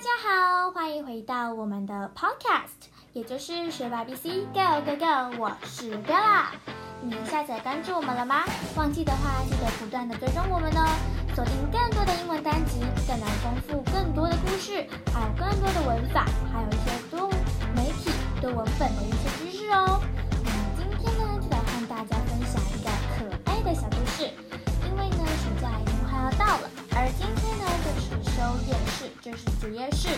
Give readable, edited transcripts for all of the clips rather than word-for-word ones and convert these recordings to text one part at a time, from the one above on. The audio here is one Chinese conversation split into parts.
大家好，欢迎回到我们的 podcast， 也就是学吧 BC Go Go Go， 我是 Bella。你下载关注我们了吗？忘记的话，记得不断的追踪我们哦，锁定更多的英文单集，更能丰富更多的故事，还有更多的文法，还有一些多媒体对文本的一些知识哦。我们今天呢，就来和大家分享一个可爱的小故事，因为呢，暑假已经快要到了，而今天呢，就是休业式，就是主业式，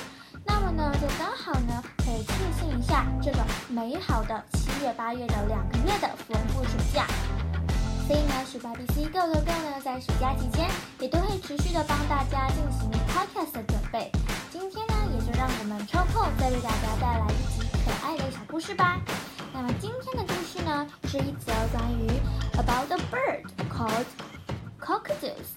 那么呢，就刚好呢，可以庆幸一下这个美好的7月、8月的2个月的丰富暑假。所以呢，学吧 BC Go Go Go 呢，在暑假期间也都会持续的帮大家进行 podcast 的准备。今天呢，也就让我们抽空再为大家带来一集可爱的小故事吧。那么今天的故事呢，是一则关于 about a bird called cockatoos。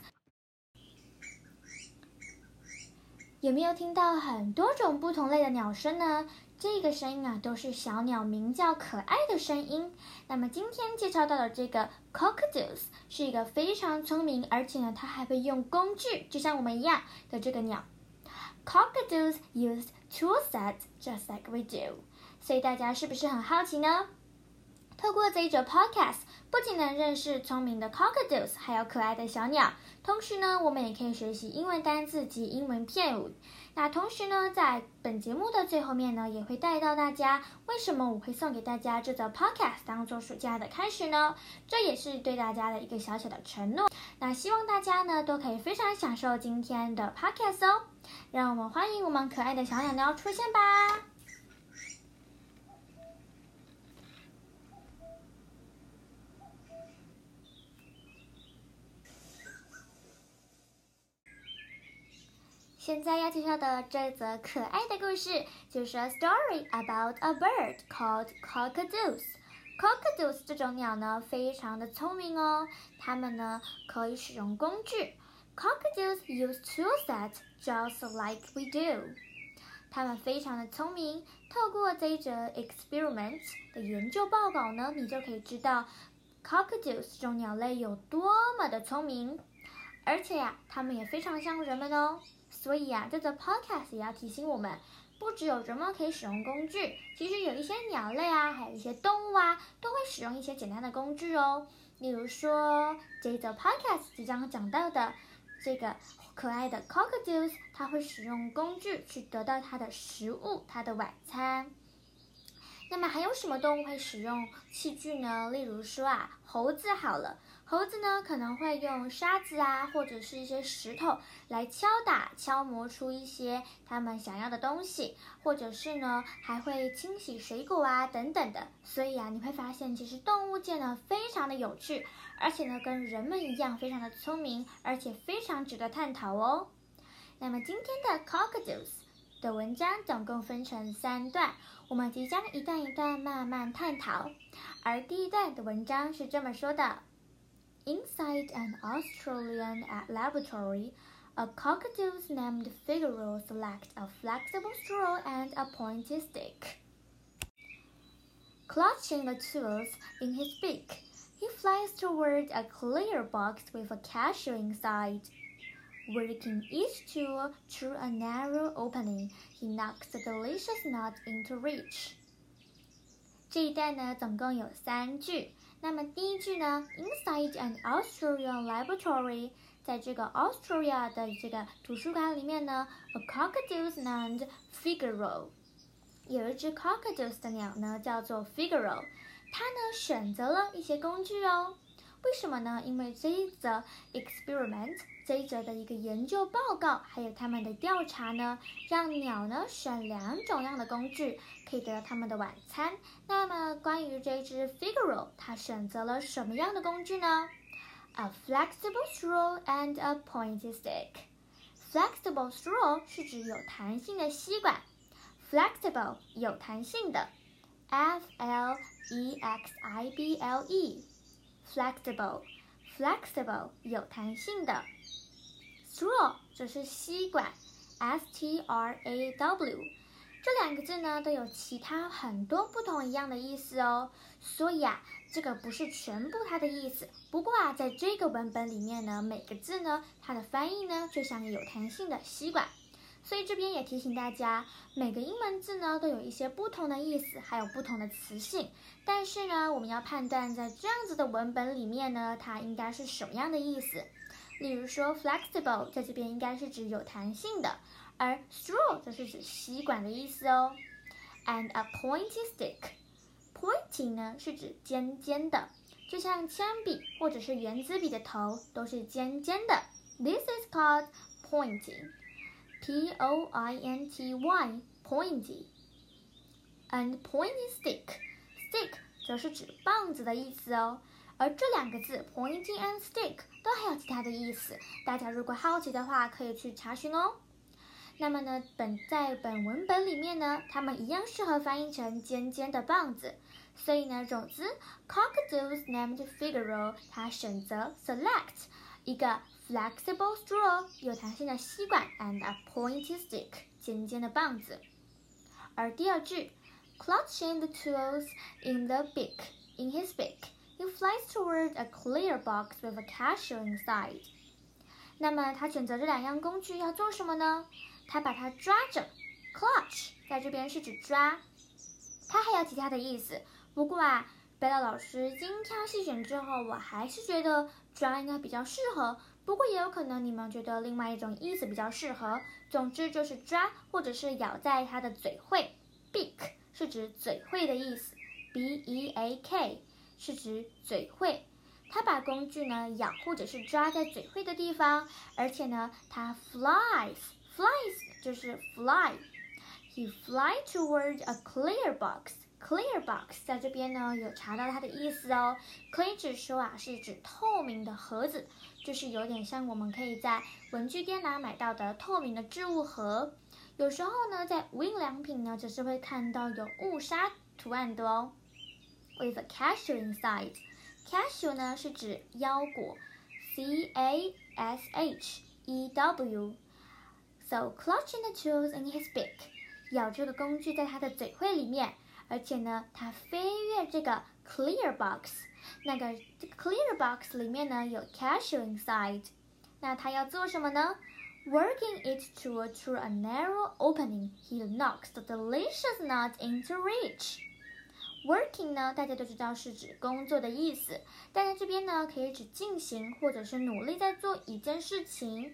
有没有听到很多种不同类的鸟声呢？这个声音啊，都是小鸟鸣叫可爱的声音。那么今天介绍到的这个 cockatoos 是一个非常聪明，而且呢，它还会用工具，就像我们一样的这个鸟。Cockatoos use tool sets just like we do。所以大家是不是很好奇呢？透过这一则 podcast， 不仅能认识聪明的 cockatoos， 还有可爱的小鸟，同时呢，我们也可以学习英文单字及英文片语。那同时呢，在本节目的最后面呢，也会带到大家为什么我会送给大家这则 podcast 当做暑假的开始呢？这也是对大家的一个小小的承诺。那希望大家呢都可以非常享受今天的 podcast 哦。让我们欢迎我们可爱的小鸟鸟出现吧。现在要介绍的这则可爱的故事就是 A Story About a Bird Called Cockatoos。 Cockatoos 这种鸟呢非常的聪明哦，它们呢可以使用工具。 Cockatoos use tool sets just like we do。 它们非常的聪明，透过这一则 experiment 的研究报告呢，你就可以知道 Cockatoos 这种鸟类有多么的聪明，而且呀，它们也非常像人们哦。所以啊，这个 podcast 也要提醒我们，不只有人们可以使用工具，其实有一些鸟类啊，还有一些动物啊，都会使用一些简单的工具哦。例如说，这一则 podcast 即将讲到的这个可爱的 cockatoos， 它会使用工具去得到它的食物，它的晚餐。那么还有什么动物会使用器具呢？例如说啊，猴子好了。猴子呢可能会用沙子啊，或者是一些石头来敲打、敲磨出一些他们想要的东西，或者是呢还会清洗水果啊等等的。所以啊，你会发现其实动物界呢非常的有趣，而且呢跟人们一样非常的聪明，而且非常值得探讨哦。那么今天的 cockatoos 的文章总共分成3段，我们即将一段一段慢慢探讨。而第一段的文章是这么说的。Inside an Australian laboratory, a cockatoo named Figaro selected a flexible straw and a pointy stick. Clutching the tools in his beak, he flies toward a clear box with a cashew inside. Working each tool through a narrow opening, he knocks a delicious nut into reach. 这一段呢，总共有3句。那么第一句呢 ，Inside an Australian laboratory， 在这个 Australia 的这个图书馆里面呢 ，a cockatoo named Figaro， 有一只 cockatoo 的鸟呢叫做 Figaro， 它呢选择了一些工具哦。为什么呢？因为这一则 experiment， 这一则的一个研究报告，还有他们的调查呢，让鸟呢选2种样的工具，可以得到他们的晚餐。那么关于这只 Figaro， 它选择了什么样的工具呢？ A flexible straw and a pointy stick。 Flexible straw 是指有弹性的吸管， flexible 有弹性的 ，F-L-E-X-I-B-L-E。Flexible 有弹性的 straw 就是吸管 S-T-R-A-W。 这2个字呢都有其他很多不同一样的意思哦，所以啊这个不是全部它的意思，不过啊在这个文本里面呢，每个字呢它的翻译呢就像有弹性的吸管，所以这边也提醒大家，每个英文字呢都有一些不同的意思，还有不同的词性。但是呢，我们要判断在这样子的文本里面呢，它应该是什么样的意思。例如说 ，flexible 在这边应该是指有弹性的，而 straw 则是指吸管的意思哦。And a pointy stick，pointy 呢是指尖尖的，就像铅笔或者是圆珠笔的头都是尖尖的。This is called pointy. P-O-I-N-T-Y, pointy. And pointy stick. Stick 则是指棒子的意思哦。而这两个字 pointy and stick 都还有其他的意思，大家如果好奇的话，可以去查询哦。那么呢，在本文本里面呢，它们一样适合翻译成尖尖的棒子。所以呢，总之 cockatoos named Figaro， 它选择 select 一个 flexible straw 有弹性的吸管 and a pointy stick 尖尖的棒子。而第二句 clutching the tools in his beak。He flies toward a clear box with a cashew inside. 那么他选择这两样工具要做什么呢？他把它抓着 ，clutch 在这边是指抓，它还有其他的意思。不过啊，贝拉老师精挑细选之后，我还是觉得抓应该比较适合。不过也有可能你们觉得另外一种意思比较适合。总之就是抓或者是咬在它的嘴喙 ，beak 是指嘴喙的意思 ，beak。是指嘴喙，它把工具呢咬或者是抓在嘴喙的地方，而且呢，它 flies 就是 fly。He flies toward a clear box。Clear box 在这边呢有查到它的意思哦，可以指说啊是指透明的盒子，就是有点像我们可以在文具店呢买到的透明的置物盒。有时候呢，在无印良品呢，只是会看到有误杀图案的哦。With a cashew inside. Cashew 呢是指腰果 C-A-S-H-E-W. So clutching the tools in his beak. 咬这个工具在他的嘴喙里面，而且呢，他飞越这个 clear box。那个 clear box 里面呢有 cashew inside。那他要做什么呢？Working it through a narrow opening, he knocks the delicious nut into reach.Working 呢，大家都知道是指工作的意思，但在这边呢，可以指进行或者是努力在做一件事情。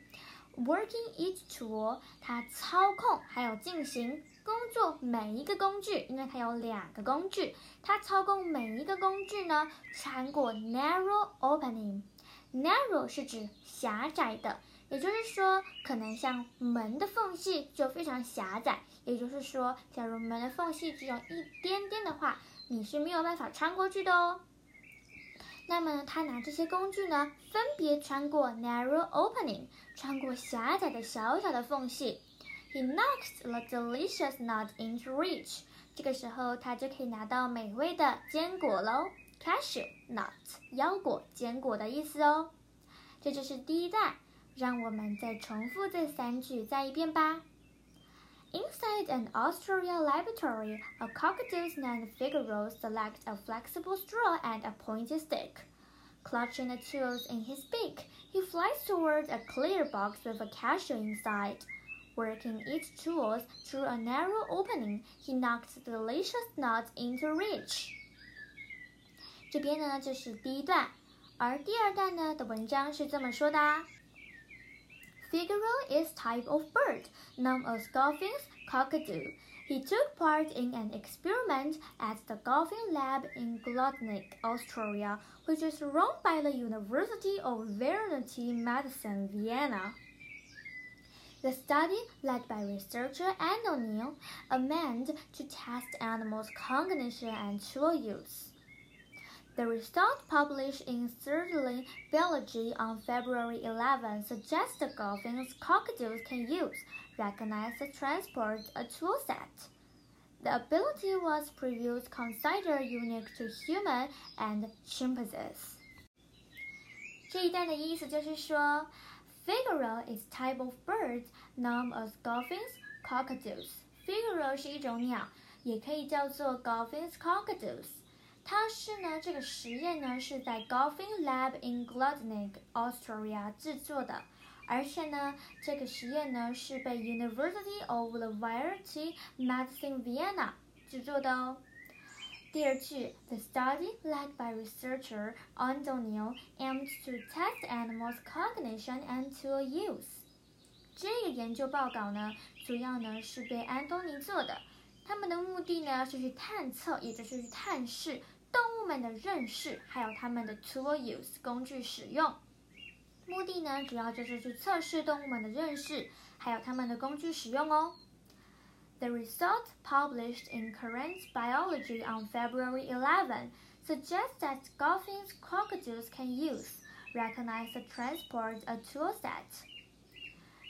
Working it tool， 它操控还有进行工作每一个工具，因为它有两个工具，它操控每一个工具呢，穿过 narrow opening。Narrow 是指狭窄的，也就是说，可能像门的缝隙就非常狭窄，也就是说，假如门的缝隙只有一点点的话，你是没有办法穿过去的哦。那么他拿这些工具呢，分别穿过 narrow opening， 穿过狭窄的小小的缝隙。He knocks the delicious nut into reach。这个时候他就可以拿到美味的坚果喽 ，cashew nut， 腰果、坚果的意思哦。这就是第一段，让我们再重复这三句再一遍吧。Inside an Austrian laboratory, a cockatoo named Figaro selects a flexible straw and a pointy stick. Clutching the tools in his beak, he flies toward a clear box with a cashew inside. Working its tools through a narrow opening, he knocks the delicious nuts into reach. 这边呢，这是第一段，而第二段呢的文章是这么说的啊。Figaro is type of bird, known as Goffin's cockatoo. He took part in an experiment at the Goffin Lab in Glodnig, Austria, which is run by the University of Veterinary Medicine Vienna. The study, led by researcher Ann O'Neill, aimed to test animals' cognition and tool use.The result published in Current Biology on February 11 suggests that Goffin's cockatoos can use, recognize, and transport a tool set. The ability was previously considered unique to humans and chimpanzees. 这一段的意思就是说 ，Figaro is type of bird known as Goffin's cockatoos. Figaro 是一种鸟，也可以叫做 Goffin's cockatoos。它是呢，这个实验呢是在 Goffin Lab in Glodnig, Austria 制作的，而且呢，这个实验呢是被 University of Veterinary Medicine Vienna 制作的哦。第二句 ，The study led by researcher Ann O'Neill aims to test animals' cognition and tool use。这个研究报告呢，主要呢是被安东尼做的，他们的目的呢是去探测，也就是去探视动物们的认识，还有他们的 tool use 工具使用。目的呢，主要就是去测试动物们的认识，还有他们的工具使用哦。The result published in Current Biology on February 11 suggests that Goffin's cockatoos can use, recognize, and transport a tool set.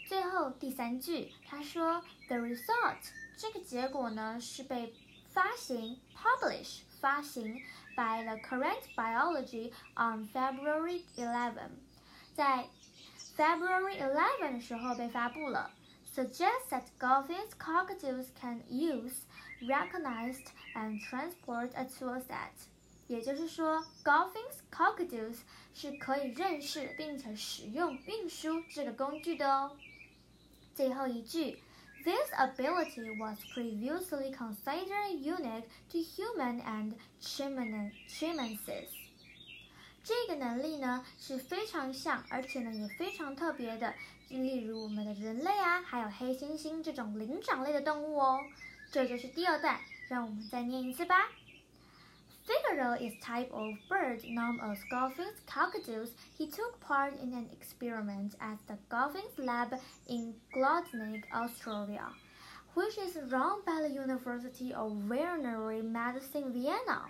最后第三句，他说 The result 这个结果呢是被发行 publish 发行 by the Current Biology on February 11， 在 February 11的时候被发布了。Suggests that Goffin's cockatoos can use, recognize, and transport a tool set. 也就是说 ，Goffin's cockatoos 是可以认识并且使用运输这个工具的哦。最后一句 ，This ability was previously considered unique to human and chimpanzees. 这个能力呢是非常像，而且呢也非常特别的。例如我们的人类啊，还有黑猩猩这种灵长类的动物哦。这就是第二段，让我们再念一次吧。Figaro is type of bird known as Goffin's cockatoos. He took part in an experiment at the Goffin Lab in Glodnig, Australia, which is run by the University of Veterinary Medicine Vienna.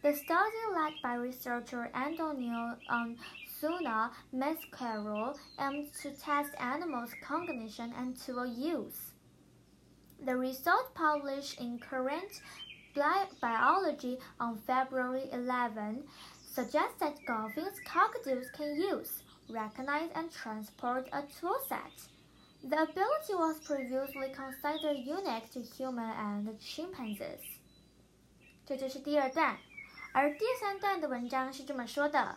The study led by researcher Ann O'Neill on Ansona Mascaro aimed to test animals' cognition and tool use. The result published in Current Biology on February 11 suggests that Goffin's cockatoos can use, recognize, and transport a tool set. The ability was previously considered unique to human and chimpanzees. 这就是第二段，而第三段的文章是这么说的。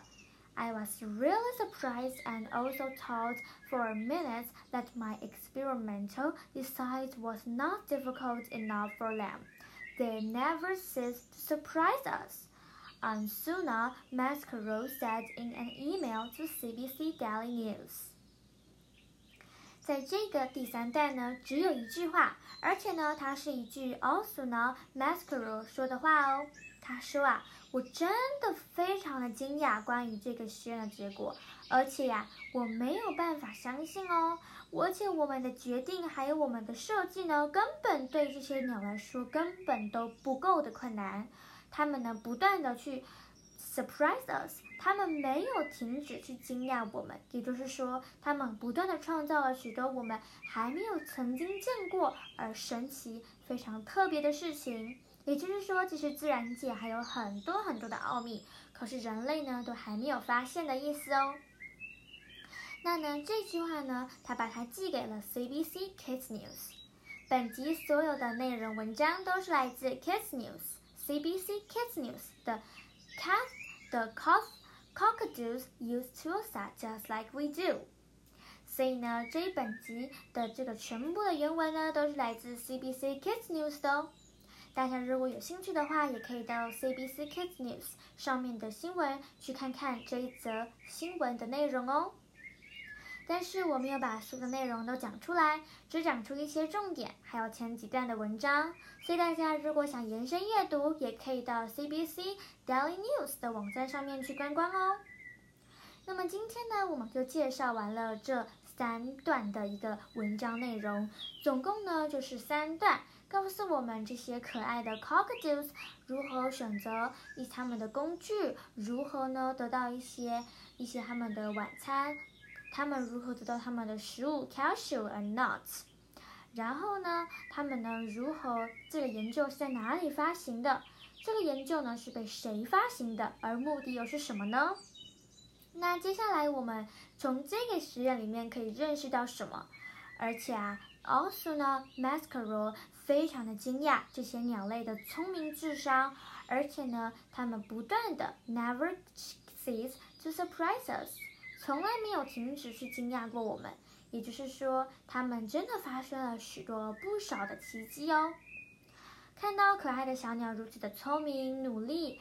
I was really surprised and also thought for a minute that my experimental design was not difficult enough for them. They never ceased to surprise us, Ansona Mascaro said in an email to CBC Daily News. 在这个第三段呢，只有一句话，而且呢，它是一句 Ansona Mascaro 说的话哦。他说啊，我真的非常的惊讶关于这个实验的结果，而且呀，我没有办法相信哦。而且我们的决定还有我们的设计呢，根本对这些鸟来说根本都不够的困难。他们呢不断的去 surprise us， 他们没有停止去惊讶我们，也就是说，他们不断的创造了许多我们还没有曾经见过而神奇、非常特别的事情。也就是说，其实自然界还有很多很多的奥秘，可是人类呢都还没有发现的意思哦。那呢这句话呢，他把它寄给了 CBC Kids News。本集所有的内容文章都是来自 Kids News、CBC Kids News 的 Cockatoos use tools just like we do。所以呢，这一本集的这个全部的原文呢，都是来自 CBC Kids News 的哦。大家如果有兴趣的话，也可以到 CBC Kids News 上面的新闻去看看这一则新闻的内容哦。但是我没有把所有的内容都讲出来，只讲出一些重点，还有前几段的文章。所以大家如果想延伸阅读，也可以到 CBC Daily News 的网站上面去观光哦。那么今天呢，我们就介绍完了这三段的一个文章内容，总共呢就是三段。告诉我们这些可爱的 cockatoos 如何选择他们的工具，如何呢得到一些他们的晚餐，他们如何得到他们的食物 calcium and nuts， 然后呢他们呢如何，这个研究是在哪里发行的，这个研究呢是被谁发行的，而目的又是什么呢？那接下来我们从这个实验里面可以认识到什么？而且啊 Ansona Mascaro 非常的惊讶这些鸟类的聪明智商，而且呢，他们不断的 never cease to surprise us，从来没有停止去惊讶过我们。也就是说，它们真的发生了许多不少的奇迹哦。看到可爱的小鸟如此的聪明、努力、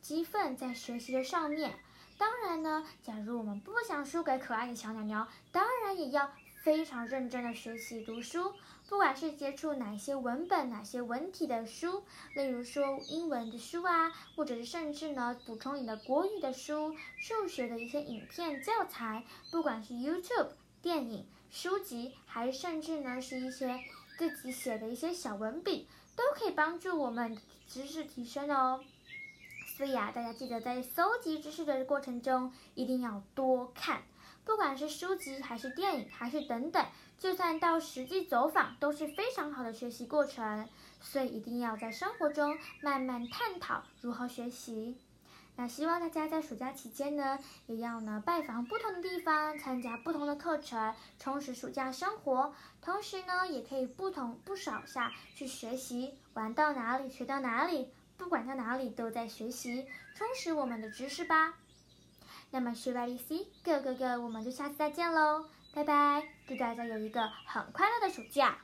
激奋在学习的上面，当然呢，假如我们不想输给可爱的小鸟鸟，当然也要非常认真的学习读书，不管是接触哪些文本、哪些文体的书，例如说英文的书啊，或者是甚至呢补充你的国语的书、数学的一些影片教材，不管是 YouTube、电影、书籍，还甚至呢是一些自己写的一些小文笔，都可以帮助我们知识提升哦。所以啊，大家记得在搜集知识的过程中，一定要多看，不管是书籍还是电影还是等等，就算到实际走访都是非常好的学习过程。所以一定要在生活中慢慢探讨如何学习。那希望大家在暑假期间呢，也要呢拜访不同的地方，参加不同的课程，充实暑假生活。同时呢，也可以不少去学习，玩到哪里学到哪里。不管到哪里都在学习，充实我们的知识吧。那么学 YBC Go Go Go， 我们就下次再见喽，拜拜！祝大家有一个很快乐的暑假。